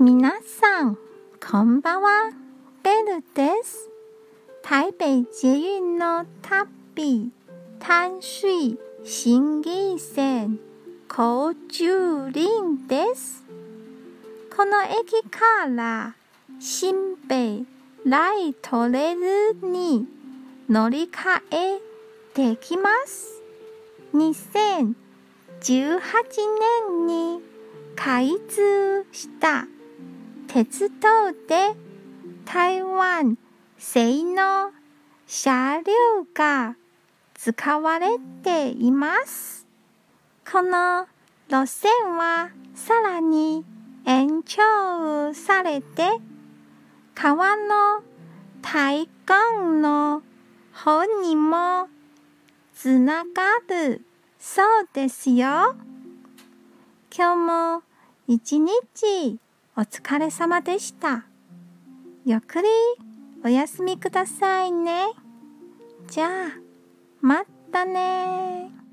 みなさん、こんばんは。ベルです。台北捷運の旅、淡水新銀線、高樹林です。この駅から新北ライトレールに乗り換えできます。2018年に開通した鉄道で台湾製の車両が使われています。この路線はさらに延長されて、川の対岸の方にもつながるそうですよ。今日も一日お疲れ様でした。ゆっくりお休みくださいね。じゃあ、またね。